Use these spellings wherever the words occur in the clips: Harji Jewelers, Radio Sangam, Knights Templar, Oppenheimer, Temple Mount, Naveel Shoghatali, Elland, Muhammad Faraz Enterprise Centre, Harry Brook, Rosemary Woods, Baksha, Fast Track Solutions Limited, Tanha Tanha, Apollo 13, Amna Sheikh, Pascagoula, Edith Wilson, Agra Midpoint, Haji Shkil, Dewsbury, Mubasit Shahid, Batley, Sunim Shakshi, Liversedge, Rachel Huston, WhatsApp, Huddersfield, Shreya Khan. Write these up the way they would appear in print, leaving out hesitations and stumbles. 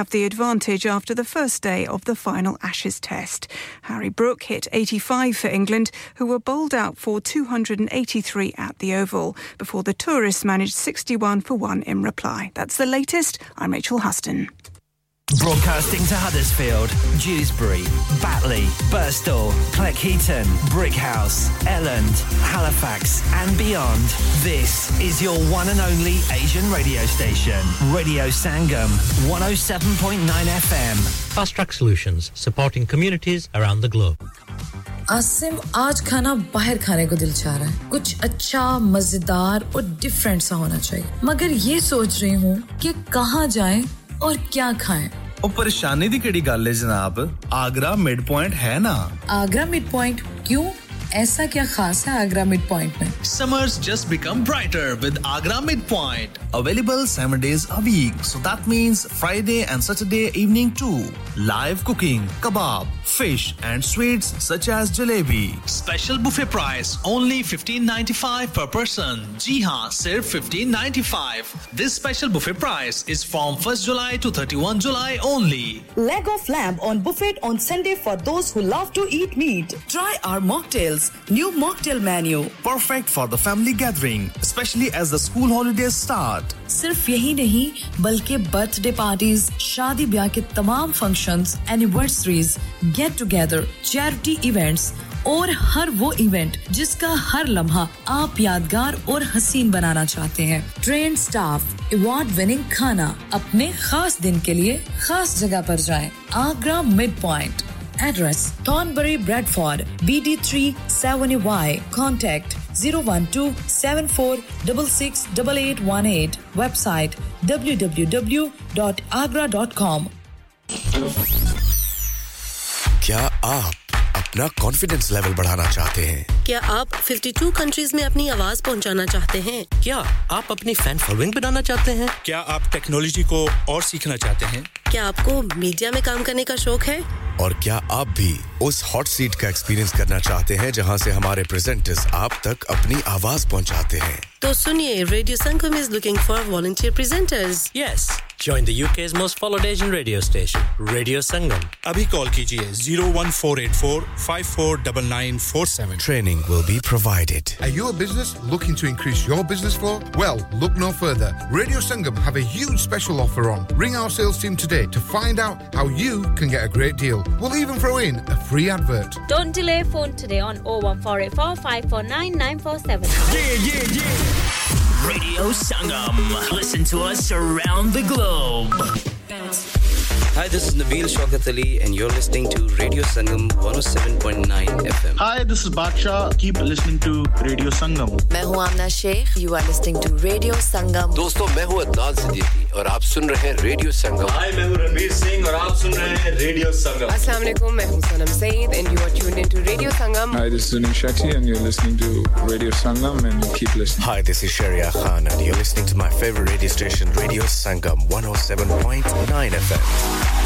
have the advantage after the first day of the final Ashes test. Harry Brook hit 85 for England, who were bowled out for 283 at the Oval, before the tourists managed 61 for one in reply. That's the latest. I'm Rachel Huston. Broadcasting to Huddersfield, Dewsbury, Batley, Birstall, Cleckheaton, Brickhouse, Elland, Halifax and beyond. This is your one and only Asian radio station. Radio Sangam, 107.9 FM. Fast Track Solutions, supporting communities around the globe. Asim आज खाना बाहर खाने को दिल चाह रहा है कुछ अच्छा मजेदार और डिफरेंट सा होना चाहिए मगर ये सोच रही हूं कि कहां जाएं और क्या खाएं और परेशानी दी केड़ी गल है जनाब आगरा मिड पॉइंट है ना आगरा मिड पॉइंट क्यों ऐसा क्या खास है Agra Midpoint में? Summers just become brighter with Agra Midpoint. Available 7 days a week. So that means Friday and Saturday evening too. Live cooking, kebab, fish and sweets such as jalebi. Special buffet price only $15.95 per person. Ji haan, sirf $15.95. This special buffet price is from 1st July to 31 July only. Leg of lamb on buffet on Sunday for those who love to eat meat. Try our mocktails. New mocktail menu. Perfect for the family gathering, especially as the school holidays start. सिर्फ यही नहीं, बल्कि birthday parties, शादी ब्याह के तमाम functions, anniversaries, get-together, charity events और हर वो event जिसका हर लम्हा आप यादगार और हसीन बनाना चाहते हैं. Trained staff, award-winning खाना अपने खास दिन के लिए खास जगह पर जाएं. Agra Midpoint. Address Thornbury, Bradford, BD3 7Y. Contact 012-7466-8818. Website www.agra.com. क्या आप अपना confidence level बढ़ाना चाहते हैं? क्या आप 52 countries में अपनी आवाज पहुंचाना चाहते हैं? क्या आप अपनी fan following बनाना चाहते हैं? क्या आप technology को और सीखना चाहते हैं? क्या आपको मीडिया में काम करने का शौक है? और क्या आप भी उस हॉट सीट का एक्सपीरियंस करना चाहते हैं जहां से हमारे प्रेजेंटर्स आप तक अपनी आवाज पहुंचाते हैं तो सुनिए radio Sangam is looking for volunteer presenters yes join the UK's most followed Asian radio station Radio Sangam abhi call kijiye 01484549947 training will be provided are you a business looking to increase your business flow well look no further Radio Sangam have a huge special offer on ring our sales team today to find out how you can get a great deal We'll even throw in a free advert. Don't delay phone today on 01484 549 947. Yeah, yeah, yeah. Radio Sangam. Listen to us around the globe. Hi, this is Naveel Shoghatali and you're listening to Radio Sangam 107.9 FM. Hi, this is Baksha. Keep listening to Radio Sangam. मैं हूँ Amna Sheikh. You are listening to Radio Sangam. दोस्तों, मैं हूँ अदनान सिद्दीकी और आप सुन रहे हैं Radio Sangam. Hi, मैं हूँ रबीर सिंह और आप सुन रहे हैं Radio Sangam. अस्सलाम वालेकुम, मैं हूँ सनम Saeed and you are tuned into Radio Sangam. Hi, this is Sunim Shakshi and you're listening to Radio Sangam and you keep listening. Hi, this is Shreya Khan and you're listening to my favorite radio station Radio Sangam 107.9 FM. Yeah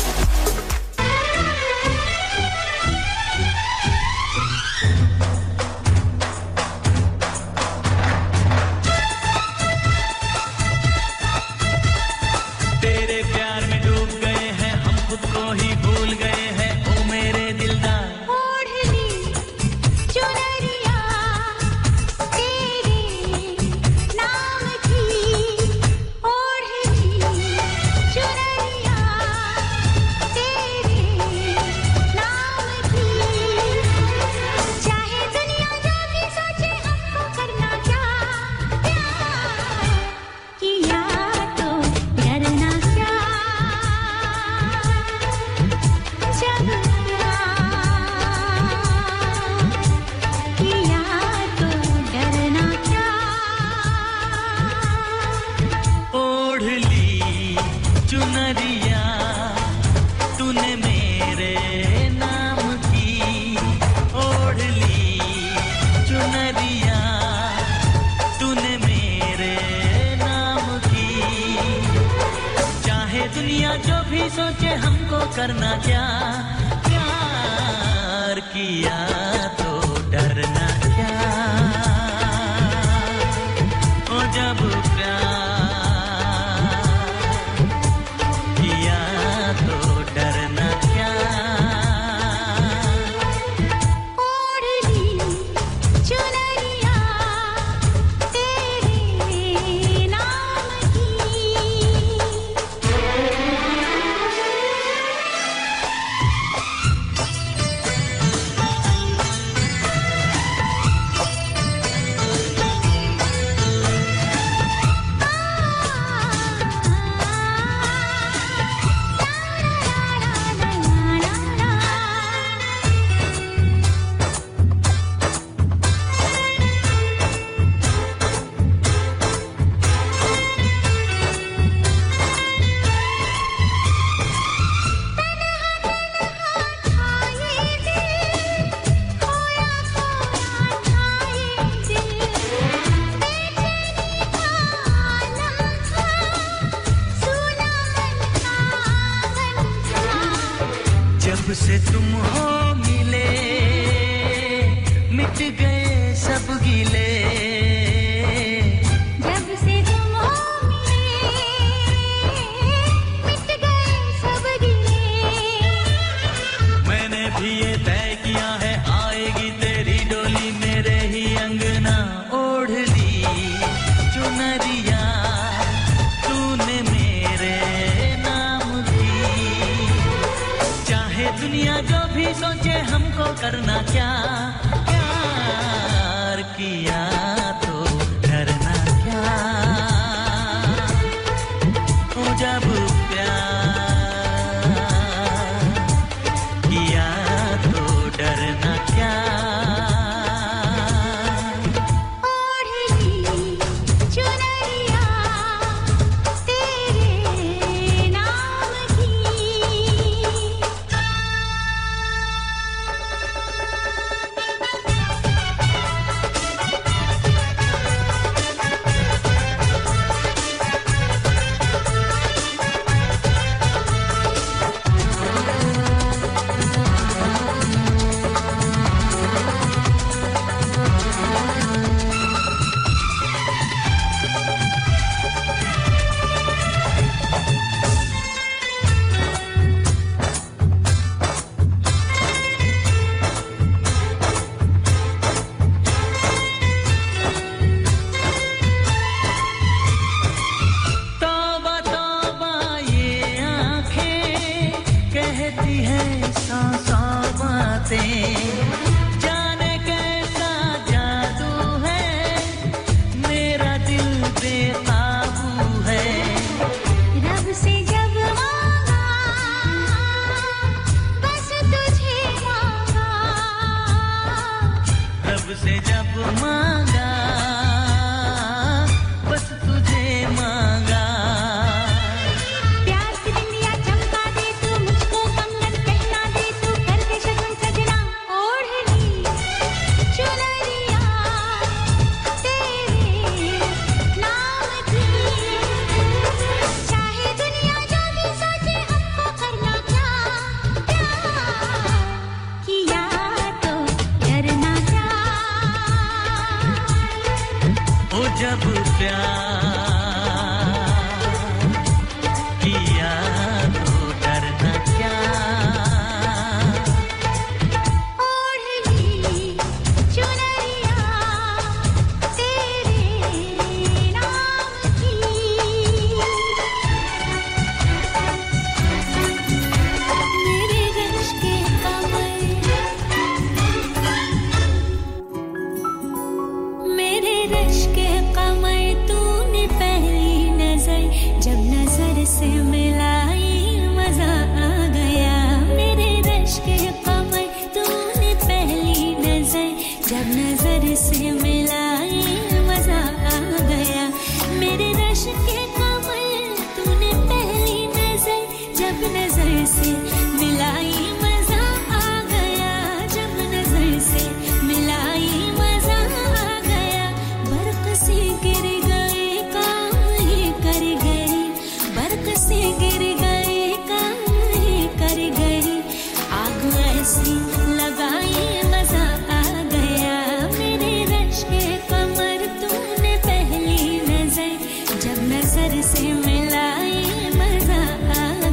से मिलाए मजा आ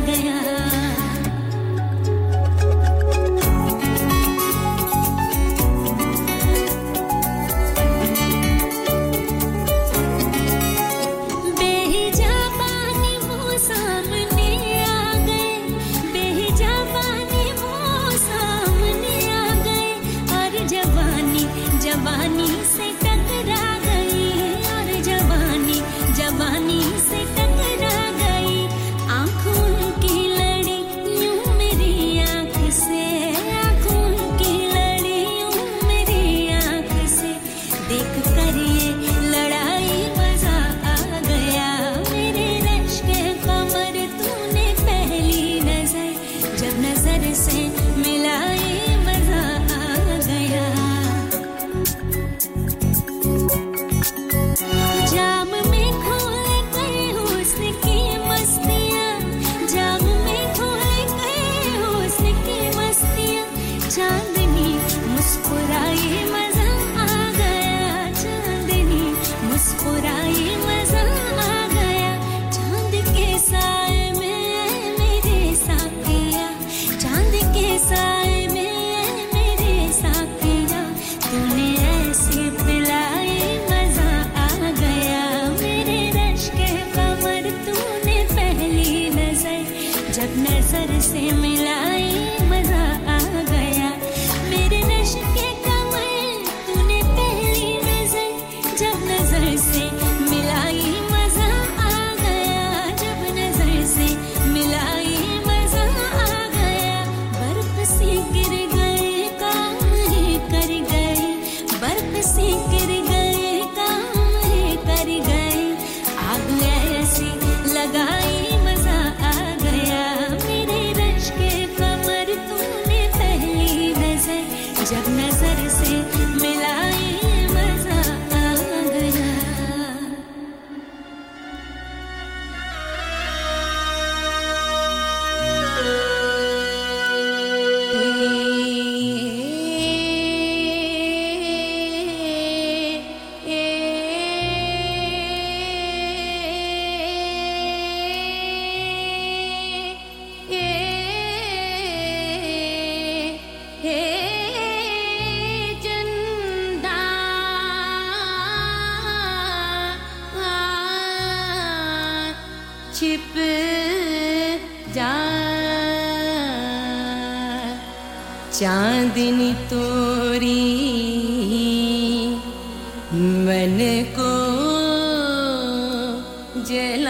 गया। चांदनी तोरी मन को जलावे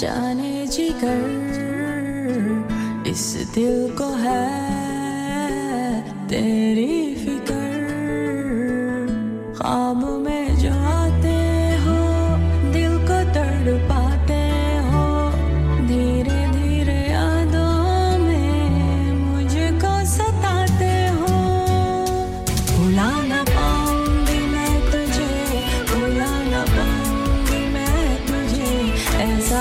जाने जिगर इस दिल को है तेरी फिकर ख्वाब में जो आते हो दिल को तड़पाते हो धीरे धीरे यादों में मुझको सताते हो भुला ना पाऊंगी मैं तुझे भुला ना पाऊंगी मैं तुझे ऐसा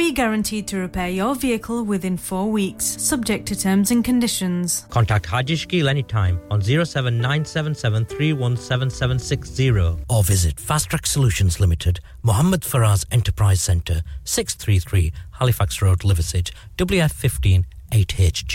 We guaranteed to repair your vehicle within 4 weeks, subject to terms and conditions. Contact Haji Shkil anytime on 07977317760 or visit Fast Track Solutions Limited, Muhammad Faraz Enterprise Centre, 633 Halifax Road, Liversedge, WF15 8HG.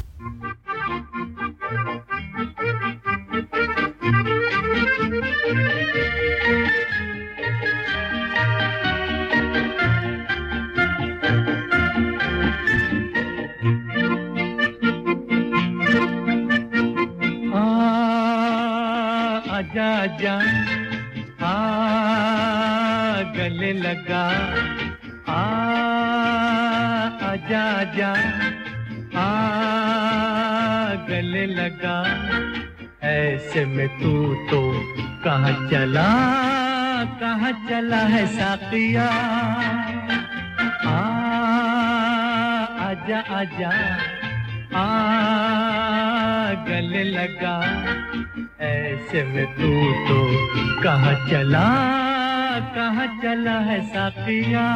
जा आ गले लगा आ आजा जा आ गले लगा ऐसे में तू तो कहाँ चला है साकिया आ आजा आजा आ गले लगा ऐसे में तू तो कहाँ चला है साकिया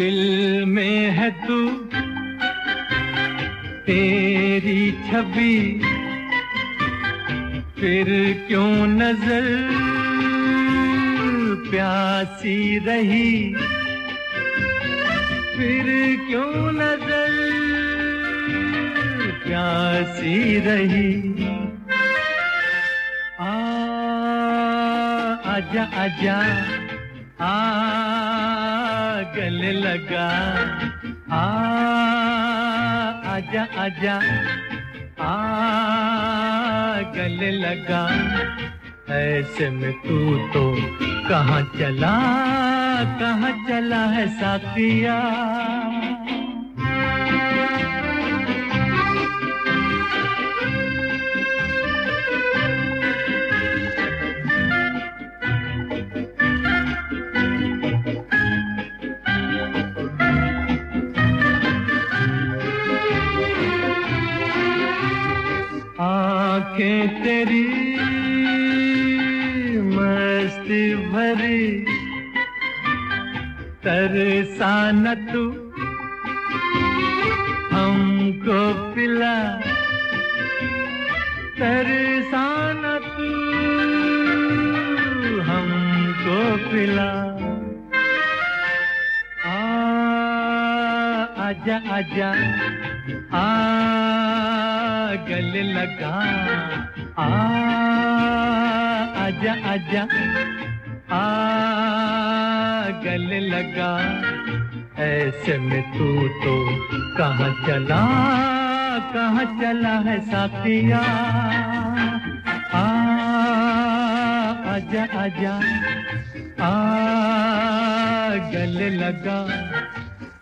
दिल में है तू तेरी छवि फिर क्यों नजर प्यासी रही फिर क्यों नजर प्यासी रही आ आजा आजा आ गले लगा आ आजा आजा आ गले लगा ऐसे में तू तो कहाँ चला है साथिया आंखें तेरी मस्ती भरी तरसाना तू हमको पिला तरसाना तू हमको पिला आजा आजा आ गले लगा आ आजा आजा आ गले लगा ऐसे में तू तो कहाँ चला है साथिया आ आजा आजा आ गले लगा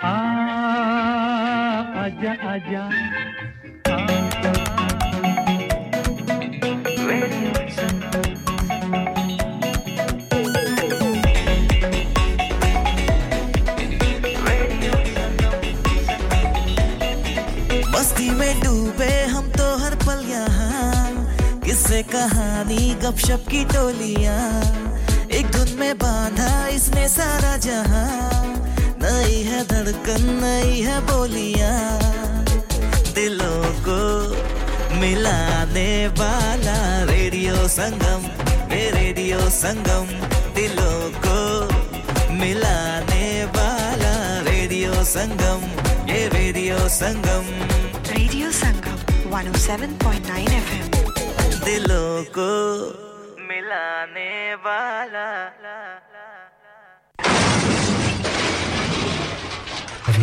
आ आजा आजा मस्ती में डूबे हम तो हर पल यहाँ किससे कहानी गपशप की टोलियाँ एक धुन में बांधा इसने सारा जहाँ नई है धड़कन नई है बोलियां दिलों को मिलाने वाला रेडियो संगम दिलों को मिलाने वाला रेडियो संगम 107.9 FM दिलों को मिलाने वाला Have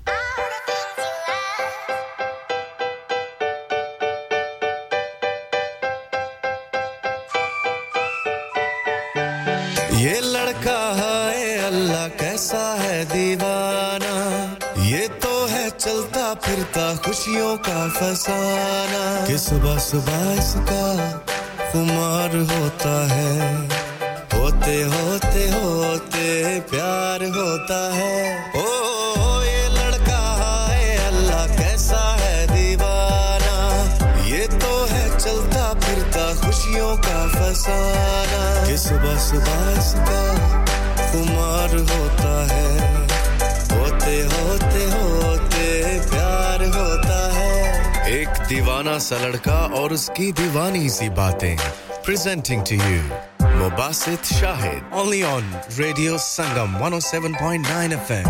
कैसा है दीवाना ये तो है चलता फिरता खुशियों का फसाना कि सुबह सुबह इसका खुमार होता है होते होते होते प्यार होता है ओ ये लड़का है अल्लाह कैसा है दीवाना ये तो है चलता फिरता खुशियों का फसाना कि सुबह सुबह इसका खुमार होता है होते होते होते प्यार होता है एक दीवाना सा लड़का और उसकी दीवानी सी बातें presenting to you Mubasit Shahid only on Radio Sangam 107.9 FM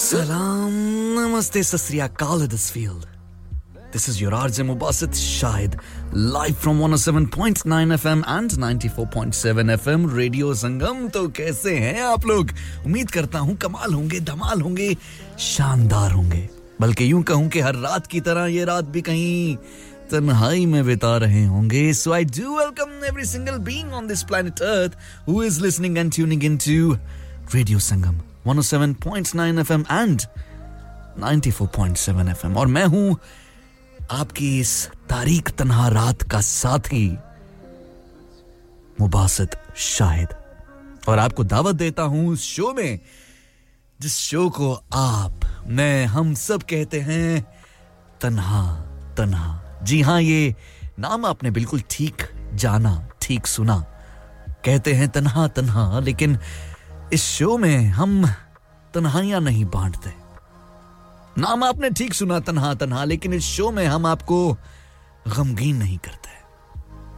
Salam, namaste, sasriya kaal this field. This is your RJ Mubasit Shahid, live from 107.9 FM and 94.7 FM, Radio Sangam. तो कैसे हैं आप लोग? उम्मीद करता हूँ कमाल होंगे, धमाल होंगे, शानदार होंगे. बल्कि यूँ कहूँ कि हर रात की तरह ये रात भी कहीं तन्हाई में बिता रहे होंगे. So I do welcome every single being on this planet Earth who is listening and tuning into Radio Sangam 107.9 FM and 94.7 FM. और मैं हूँ आपकी इस तारीख तन्हा रात का साथी मुबासित शाहिद, और आपको दावत देता हूँ उस शो में जिस शो को आप, मैं, हम सब कहते हैं तन्हा तन्हा. जी हाँ, ये नाम आपने बिल्कुल ठीक जाना, ठीक सुना. कहते हैं तन्हा तन्हा, लेकिन इस शो में हम तन्हाइयाँ नहीं बांटते. नाम आपने ठीक सुना, तन्हा तन्हा, लेकिन इस शो में हम आपको गमगीन नहीं करते.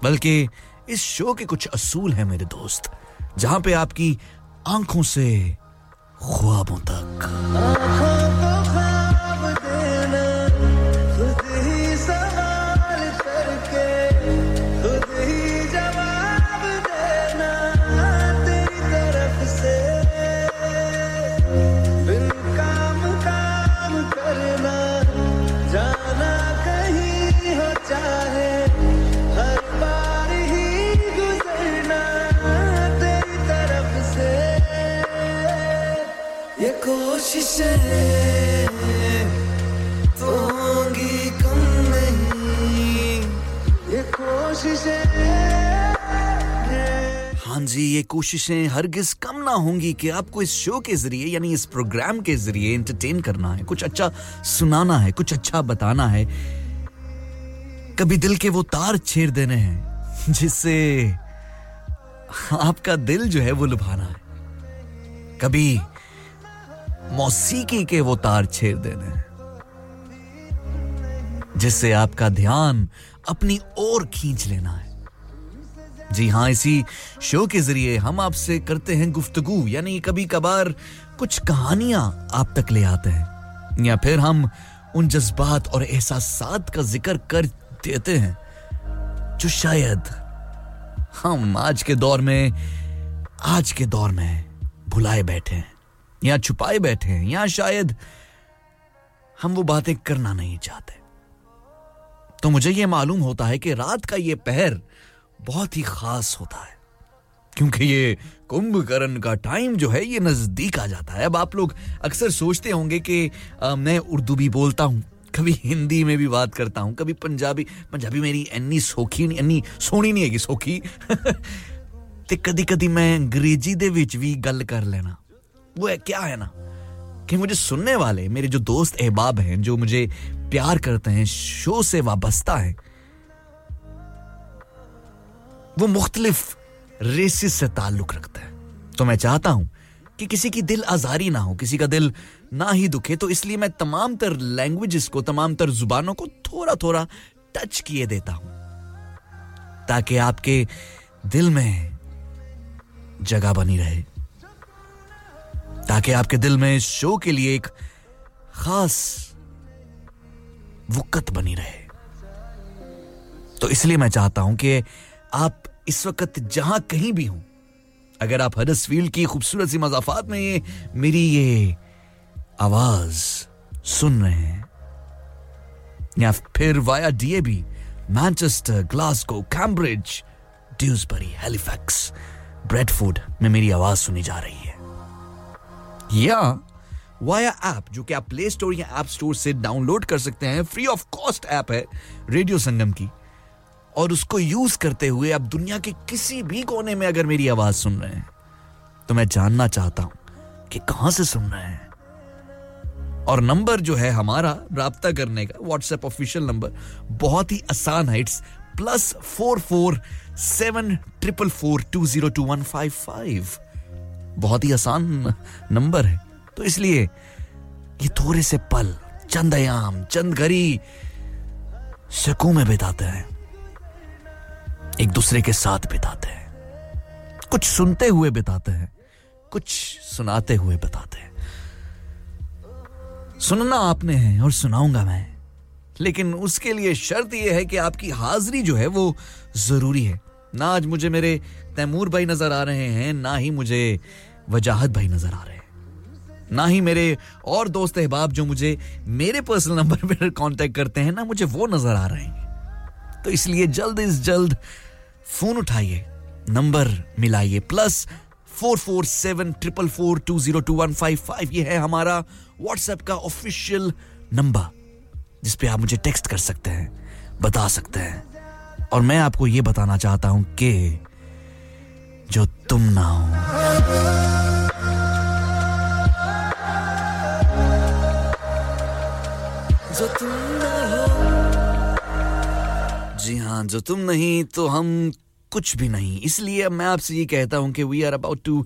बल्कि इस शो के कुछ असूल हैं मेरे दोस्त, जहां पे आपकी आंखों से ख्वाबों तक, आंखों को ख्वाब देना, खुद ही सवाल करके खुद ही जवाब देना, तेरी तरफ से कोशिशें तो होंगी कम नहीं, ये कोशिशें, हाँ जी, ये कोशिशें हरगिज कम ना होंगी कि आपको इस शो के जरिए, यानी इस प्रोग्राम के जरिए एंटरटेन करना है, कुछ अच्छा सुनाना है, कुछ अच्छा बताना है. कभी दिल के वो तार छेड़ देने हैं जिससे आपका दिल जो है वो लुभाना है. कभी मौसीकी के वो तार छेड़ देने जिससे आपका ध्यान अपनी ओर खींच लेना है. जी हाँ, इसी शो के जरिए हम आपसे करते हैं गुफ्तगू, यानी कभी कभार कुछ कहानियां आप तक ले आते हैं, या फिर हम उन जज्बात और एहसासात का जिक्र कर देते हैं जो शायद हम आज के दौर में भुलाए बैठे हैं, या छुपाए बैठे हैं, या शायद हम वो बातें करना नहीं चाहते. तो मुझे ये मालूम होता है कि रात का ये पहर बहुत ही खास होता है, क्योंकि ये कुंभकर्ण का टाइम जो है ये नजदीक आ जाता है. अब आप लोग अक्सर सोचते होंगे कि मैं उर्दू भी बोलता हूँ, कभी हिंदी में भी बात करता हूँ, कभी पंजाबी मेरी इतनी सोहनी नहीं हैगी सोखी ते कदी-कदी मैं अंग्रेजी दे विच भी गल कर लेना. वो है क्या है ना कि मुझे सुनने वाले मेरे जो दोस्त अहबाब हैं, जो मुझे प्यार करते हैं, शो से वाबस्ता हैं, वो मुख्तलिफ रेसेस से ताल्लुक रखते हैं. तो मैं चाहता हूं कि किसी की दिल आजारी ना हो, किसी का दिल ना ही दुखे, तो इसलिए मैं तमाम तर लैंग्वेजेस को, तमाम तर जुबानों को थोड़ा-थोड़ा टच किए देता हूं, ताकि आपके दिल में जगह बनी रहे, ताकि आपके दिल में शो के लिए एक खास वक़्त बनी रहे. तो इसलिए मैं चाहता हूं कि आप इस वक्त जहां कहीं भी हों, अगर आप हडर्सफील्ड की खूबसूरत सी मज़ाफात में मेरी ये आवाज सुन रहे हैं, या फिर via DAB, Manchester, Glasgow, Cambridge, Dewsbury, Halifax, Bradford में मेरी आवाज सुनी जा रही है, या वाया ऐप जो कि आप प्ले स्टोर या ऐप स्टोर से डाउनलोड कर सकते हैं. फ्री ऑफ कॉस्ट ऐप है रेडियो संगम की, और उसको यूज करते हुए आप दुनिया के किसी भी कोने में अगर मेरी आवाज सुन रहे हैं, तो मैं जानना चाहता हूं कि कहां से सुन रहे हैं. और नंबर जो है हमारा राब्ता करने का, व्हाट्सएप ऑफिशियल नंबर, बहुत ही आसान है. इट्स +44 744 202 155. बहुत ही आसान नंबर है, तो इसलिए ये थोड़े से पल, चंद आयाम, चंद घड़ी सुकून में बिताते हैं, एक दूसरे के साथ बिताते हैं, कुछ सुनते हुए बिताते हैं, कुछ सुनाते हुए बिताते हैं. सुनना आपने है और सुनाऊंगा मैं, लेकिन उसके लिए शर्त यह है कि आपकी हाजिरी जो है वो जरूरी है ना आज मुझे मेरे तैमूर भाई नजर आ रहे हैं ना ही मुझे वजाहत भाई नजर आ रहे हैं ना ही मेरे और दोस्त अहबाब जो मुझे मेरे पर्सनल नंबर पर कांटेक्ट करते हैं ना मुझे वो नजर आ रहे हैं तो इसलिए जल्द से जल्द फोन उठाइए नंबर मिलाइए +447444202155 ये है हमारा WhatsApp का ऑफिशियल नंबर जिस पे आप मुझे टेक्स्ट कर सकते हैं बता सकते हैं और मैं आपको ये बताना चाहता हूं कि जो तुम ना हो जो तुम ना हो जी हां जो तुम नहीं तो हम कुछ भी नहीं इसलिए मैं आपसे ये कहता हूं कि we are about to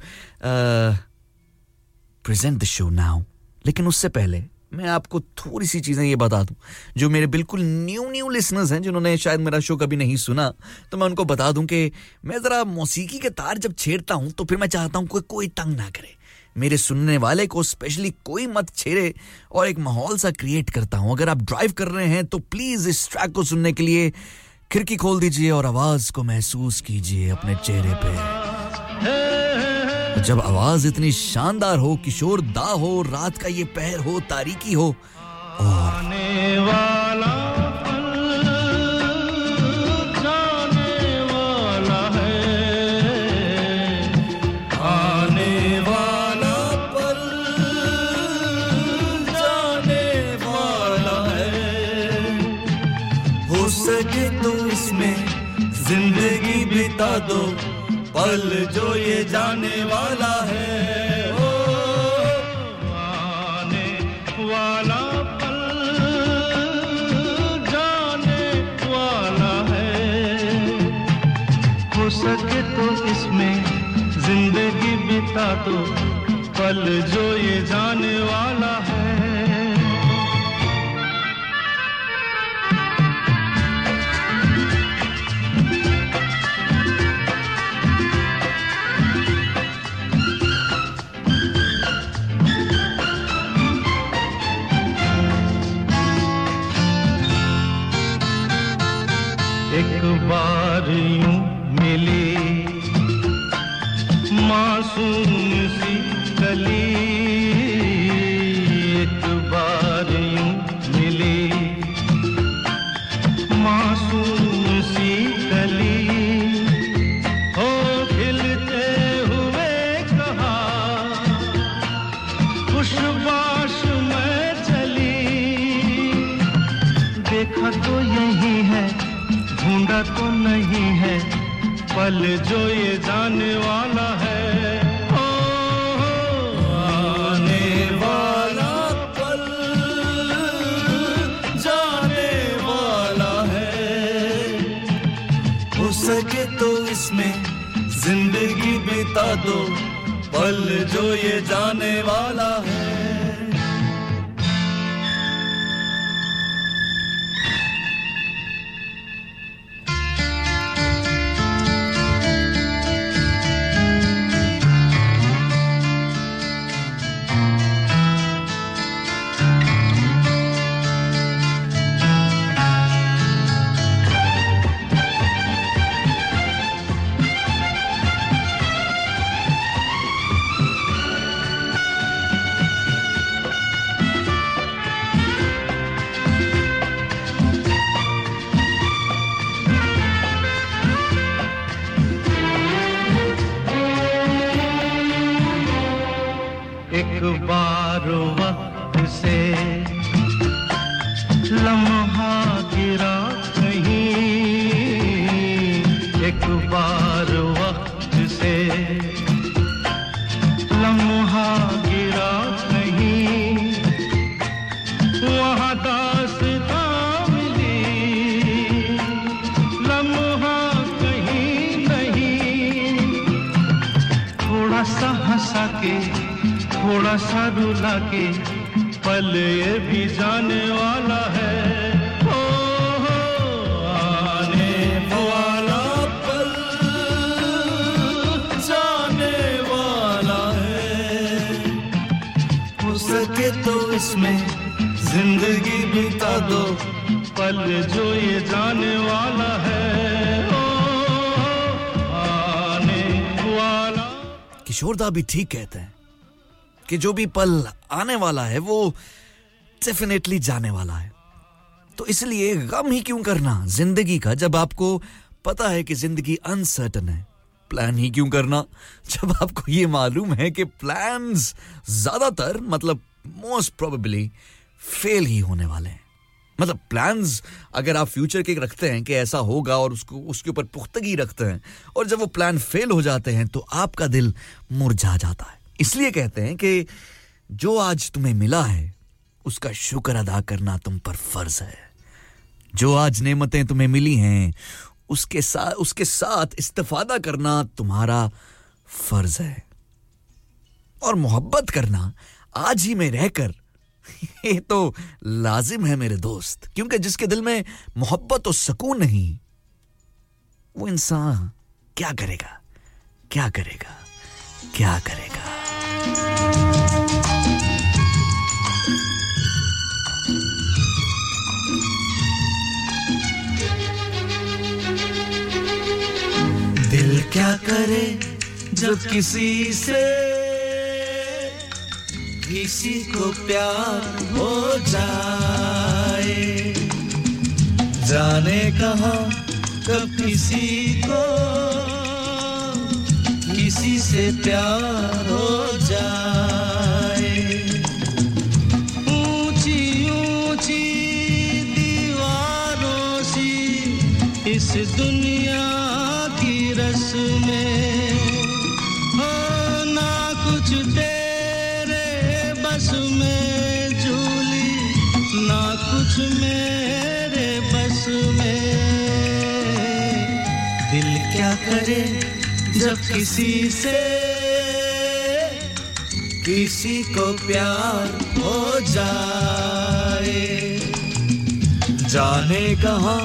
present the show now लेकिन उससे पहले मैं आपको थोड़ी सी चीजें ये बता दूं जो मेरे बिल्कुल न्यू लिसनर्स हैं जिन्होंने शायद मेरा शो कभी नहीं सुना तो मैं उनको बता दूं कि मैं जरा मौसीकी के तार जब छेड़ता हूं तो फिर मैं चाहता हूं कि कोई तंग ना करे मेरे सुनने वाले को स्पेशली कोई मत छेड़े और एक माहौल सा क्रिएट करता हूं अगर आप ड्राइव कर रहे हैं तो प्लीज इस ट्रैक को सुनने के लिए खिड़की खोल दीजिए और आवाज को महसूस कीजिए अपने चेहरे पे जब आवाज इतनी शानदार हो किशोर दा हो रात का ये पहर हो तारीकी हो और जिंदगी बिता दो पल जो ये जाने वाला है ओ आने वाला पल जाने वाला है हो सके तो इसमें जिंदगी बिता दो पल जो ये जाने वाला है बारियों मिली मासूम सी कली एक बारियों मिली मासूम सी कली हो खिलते हुए कहा खुशबाश में चली देखा तो यही है ढूंढा तो नहीं है पल जो ये जाने वाला है ओ आने वाला पल जाने वाला है हो सके तो इसमें जिंदगी बिता दो पल जो ये जाने वाला है पल जो ये जाने वाला है ओ आने वाला। किशोरदा भी ठीक कहते हैं कि जो भी पल आने वाला है वो डेफिनेटली जाने वाला है, तो इसलिए गम ही क्यों करना जिंदगी का जब आपको पता है कि जिंदगी अनसर्टन है। प्लान ही क्यों करना जब आपको ये मालूम है कि प्लान्स ज्यादातर मतलब मोस्ट प्रोबेबली फेल ही होने वाले हैं। मतलब प्लान्स अगर आप फ्यूचर के रखते हैं कि ऐसा होगा और उसको उसके ऊपर पुख्तगी रखते हैं और जब वो प्लान फेल हो जाते हैं तो आपका दिल मुरझा जाता है। इसलिए कहते हैं कि जो आज तुम्हें मिला है उसका शुक्र अदा करना तुम पर फर्ज है। जो आज नेमतें तुम्हें मिली हैं उसके साथ इस्तेफादा करना तुम्हारा फर्ज है। और मोहब्बत करना आज ही में रहकर ये तो लाजिम है मेरे दोस्त, क्योंकि जिसके दिल में मोहब्बत और सुकून नहीं वो इंसान क्या करेगा। दिल क्या करे जब किसी से किसी को प्यार हो जाए, जाने कहाँ कब किसी को किसी से प्यार हो जाए। ऊंची ऊंची दीवारों सी इस दुनिया में हो ना कुछ तेरे बस में झूली ना कुछ मेरे बस में। दिल क्या करे जब किसी से किसी को प्यार हो जाए, जाने कहाँ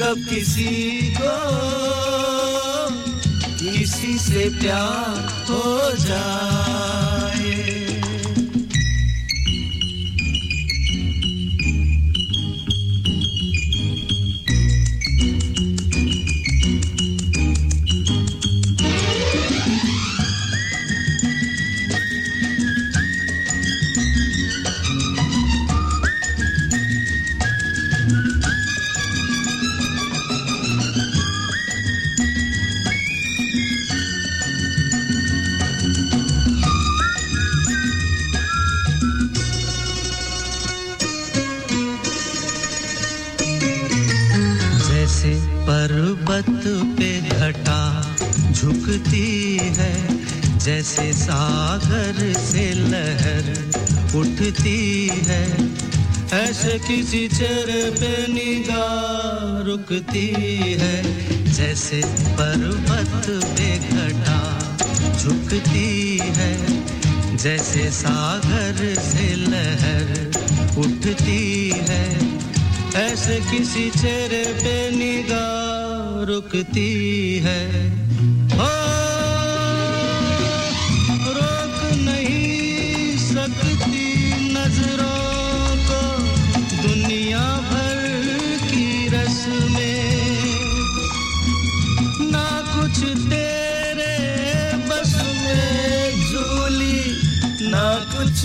कब किसी को किसी से प्यार हो जाए। पर्वत पे घटा झुकती है, जैसे सागर से लहर उठती है, ऐसे किसी चेहरे पे निगाह रुकती है। जैसे पर्वत पे घटा झुकती है, जैसे सागर से लहर उठती है, ऐसे किसी चेहरे पे निगाह रुकती है। ओ रोक नहीं सकती नजरों को दुनिया भर की रस्में ना कुछ तेरे बस में झूली ना कुछ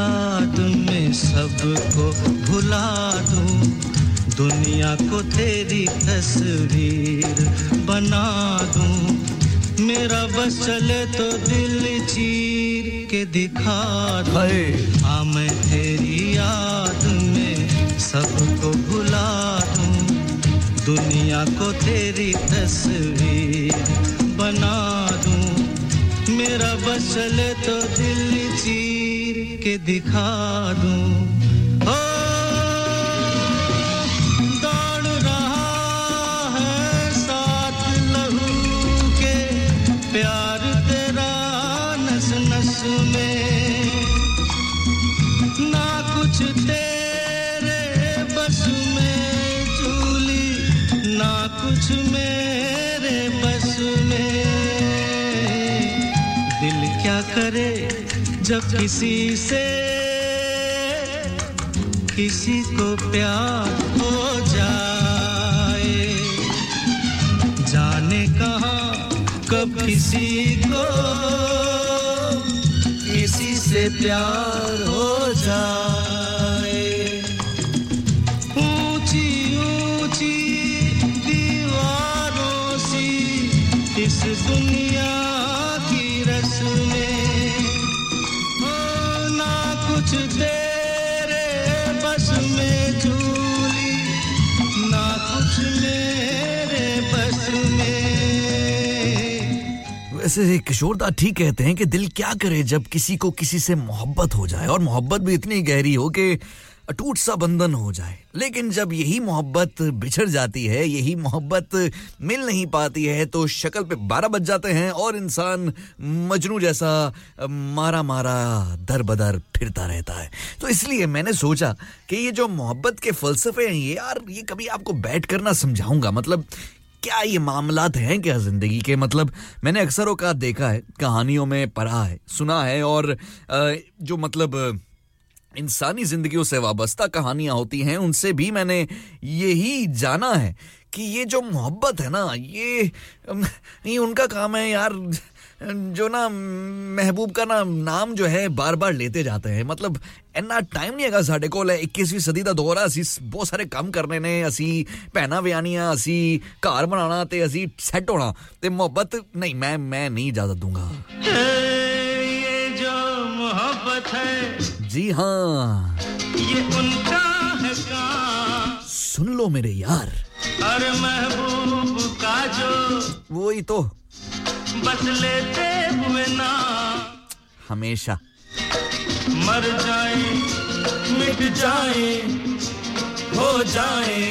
याद में सबको भुला दूं दुनिया को तेरी तस्वीर बना दूं मेरा बस चले तो दिल चीर के दिखा दूं हां मैं तेरी याद में सबको भुला दूं दुनिया को तेरी तस्वीर बना दूं मेरा बस चले तो दिल चीर के दिखा दूं करे जब किसी से किसी को प्यार हो जाए जाने कहां कब किसी को किसी से प्यार हो जाए ऊंची ऊंची दीवारों सी इस दुनिया की रस्म तेरे बस में झूली ना कुछ मेरे बस में वैसे किशोर दा ठीक कहते हैं कि दिल क्या करे जब किसी को किसी से मोहब्बत हो जाए और मोहब्बत भी इतनी गहरी हो कि अटूट सा बंधन हो जाए लेकिन जब यही मोहब्बत बिछड़ जाती है यही मोहब्बत मिल नहीं पाती है तो शक्ल पे 12 बज जाते हैं और इंसान मजनू जैसा मारा दर-बदर फिरता रहता है तो इसलिए मैंने सोचा कि ये जो मोहब्बत के फलसफे हैं ये यार ये कभी आपको बैठ कर ना समझाऊंगा मतलब क्या ये मामलात हैं क्या जिंदगी के मतलब मैंने अक्सर औकात देखा है कहानियों में पढ़ा है सुना है और जो मतलब इंसानी जिंदगियों से वाबस्ता कहानियां होती हैं उनसे भी मैंने यही जाना है कि ये जो मोहब्बत है ना ये उनका काम है यार जो ना महबूब का ना नाम जो है बार-बार लेते जाते हैं मतलब इतना टाइम नहीं हैगा ਸਾਡੇ ਕੋਲ 21ਵੀं ਸਦੀ ਦਾ ਦੌਰ ਆ ਅਸੀਂ ਬਹੁਤ ਸਾਰੇ ਕੰਮ ਕਰਨੇ ਨੇ ਅਸੀਂ ਪਹਿਨਾ ਵਿਆਨੀਆਂ ਅਸੀਂ ਘਰ ਬਣਾਉਣਾ ਤੇ ਅਸੀਂ ਸੈੱਟ ਹੋਣਾ ਤੇ ਮੁਹੱਬਤ ਨਹੀਂ ਮੈਂ ਨਹੀਂ ਇਜਾਜ਼ਤ ਦੂੰਗਾ ਇਹ ਜੋ ਮੁਹੱਬਤ ਹੈ जी हाँ ये उनका है काम सुन लो मेरे यार अरे महबूब का जो वही तो बस लेते हुए ना हमेशा मर जाए मिट जाए हो जाए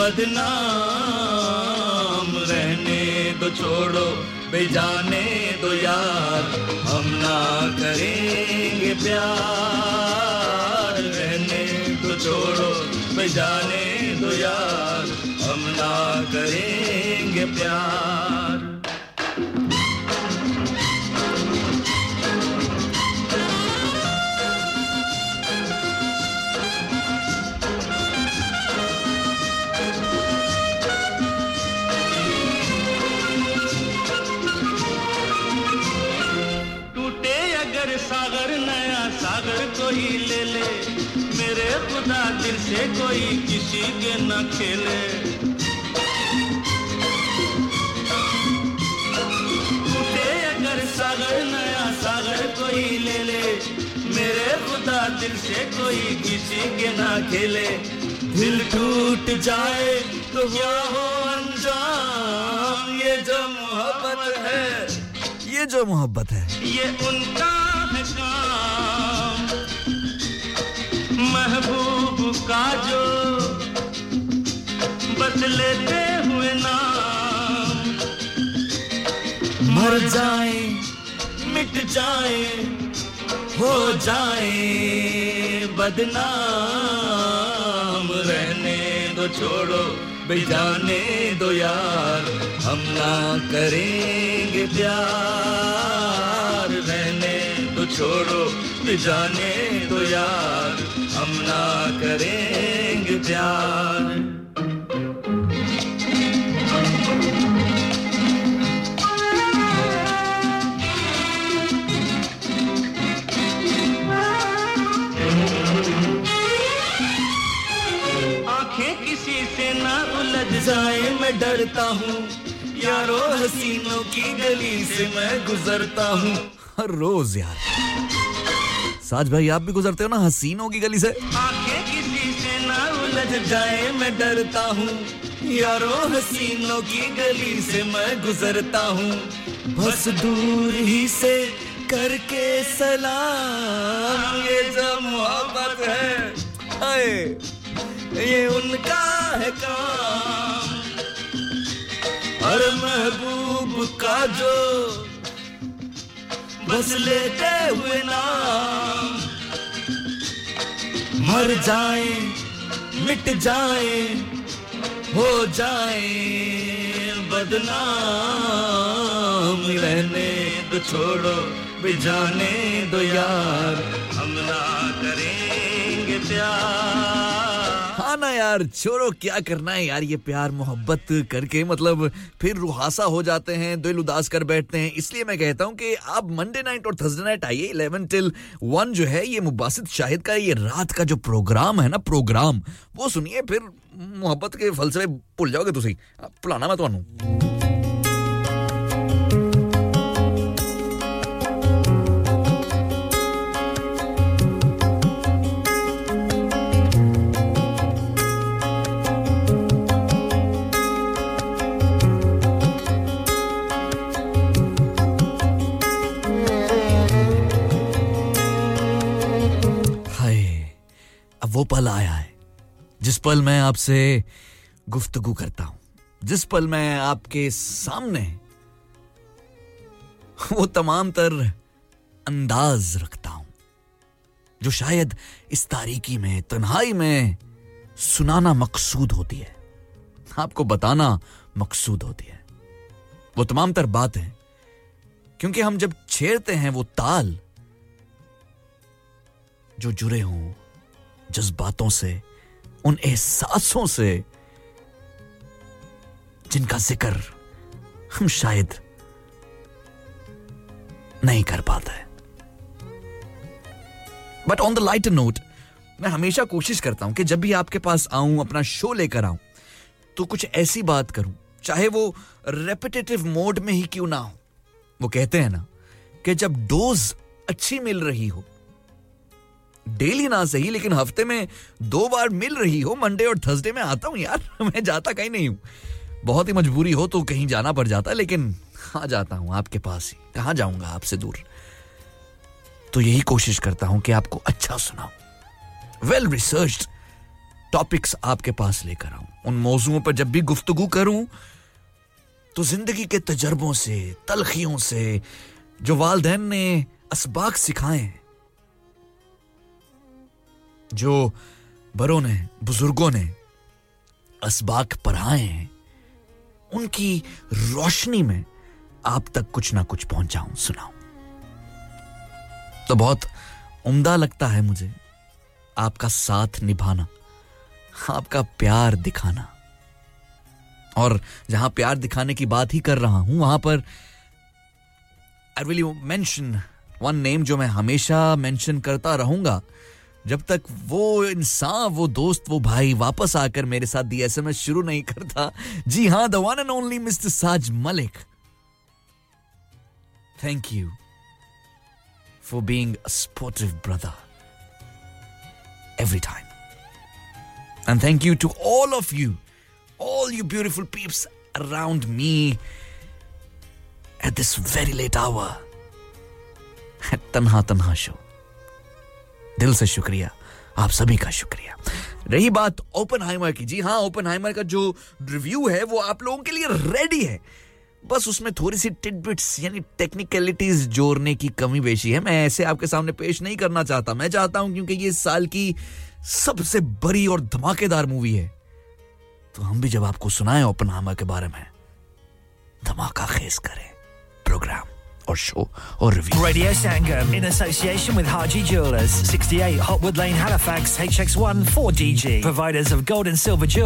बदनाम रहने तो छोड़ो बेजाने दो यार हम ना करेंगे प्यार रहने तो छोड़ो बेजाने दो यार हम ना करेंगे प्यार से कोई किसी के न खेले टूटे अगर सागर नया सागर कोई ले ले मेरे खुदा दिल से कोई किसी के न खेले दिल टूट जाए तो क्या हो अंजाम ये जो मोहब्बत है ये जो मोहब्बत है ये उनका है काम महबूब का जो बस लेते हुए नाम मर जाए मिट जाए हो जाए बदनाम रहने दो छोड़ो बेजाने दो यार हम ना करेंगे प्यार रहने दो छोड़ो बेजाने दो यार हम ना करेंगे प्यार आंखें किसी से ना उलझ जाए मैं डरता हूं यारो हसीनों की गली से मैं गुजरता हूं हर रोज यार साज भाई आप भी गुजरते हो ना हसीनों की गली से आंखें किसी से ना उलझ जाए मैं डरता हूं यारो हसीनों की गली से मैं गुजरता हूं बस दूर ही से करके सलाम ये जो मोहब्बत है हाय ये उनका है काम और महबूब का जो बस लेते हुए नाम मर जाए मिट जाए हो जाए बदनाम रहने तो छोड़ो बिजाने दो यार हम ना करेंगे प्यार हाँ ना यार छोड़ो क्या करना है यार ये प्यार मोहब्बत करके मतलब फिर रुहासा हो जाते हैं दिल उदास कर बैठते हैं इसलिए मैं कहता हूँ कि आप मंडे नाइट और थर्सडे नाइट आइए 11 till 1 जो है ये मुबासित शाहिद का ये रात का जो प्रोग्राम है ना प्रोग्राम वो सुनिए फिर मोहब्बत के फलसफे भूल जाओगे तुसी भुलाना मैं तुम्हें वो पल आया है जिस पल मैं आपसे गुफ्तगू करता हूं जिस पल मैं आपके सामने वो तमाम तर अंदाज रखता हूं जो शायद इस तारीकी में तन्हाई में सुनाना मकसूद होती है आपको बताना मकसूद होती है वो तमाम तर बात है क्योंकि हम जब छेड़ते हैं वो ताल जो जुड़े हों जज्बातों से उन एहसासों से जिनका जिक्र हम शायद नहीं कर पाते but on the lighter note मैं हमेशा कोशिश करता हूं कि जब भी आपके पास आऊं अपना शो लेकर आऊं तो कुछ ऐसी बात करूं चाहे वो रेपिटेटिव मोड में ही क्यों ना हो वो कहते हैं ना कि जब डोज अच्छी मिल रही हो डेली ना सही लेकिन हफ्ते में 2 बार मिल रही हो मंडे और थर्सडे में आता हूं यार मैं जाता कहीं नहीं हूं बहुत ही मजबूरी हो तो कहीं जाना पड़ जाता लेकिन आ जाता हूं आपके पास ही कहां जाऊंगा आपसे दूर तो यही कोशिश करता हूं कि आपको अच्छा सुनाऊं वेल रिसर्च्ड टॉपिक्स आपके पास लेकर आऊं उन मौजुओं पर जब भी गुफ्तगू करूं तो जिंदगी के तजुर्बों से तलखियों से जो वालिदैन ने असबाक सिखाए जो बड़ों ने बुजुर्गों ने असबाक पढ़ाए हैं उनकी रोशनी में आप तक कुछ ना कुछ पहुंचाऊं सुनाऊं तो बहुत उम्दा लगता है मुझे आपका साथ निभाना आपका प्यार दिखाना और जहां प्यार दिखाने की बात ही कर रहा हूं वहां पर I will mention one name जो मैं हमेशा मेंशन करता रहूंगा जब तक वो इंसान वो दोस्त वो भाई वापस आकर मेरे साथ दी एसएमएस शुरू नहीं करता जी हां the one and only mister Sahej Malik thank you for being a supportive brother every time and thank you to all of you all you beautiful peeps around me at this very late hour at Tanha show दिल से शुक्रिया आप सभी का शुक्रिया रही बात Oppenheimer की जी हां ओपनहाइमर का जो रिव्यू है वो आप लोगों के लिए रेडी है बस उसमें थोड़ी सी टिडबिट्स यानी टेक्निकलिटीज जोड़ने की कमी बेशी है मैं ऐसे आपके सामने पेश नहीं करना चाहता मैं चाहता हूं क्योंकि ये साल की सबसे बड़ी और धमाकेदार मूवी है तो हम भी जब आपको सुनाएं ओपनहाइमर के बारे में धमाकेखेज करें programme or show or review. Radio Sangam in association with Harji Jewelers, 68 Hotwood Lane, Halifax, HX1 4DG. Providers of gold and silver jewelry.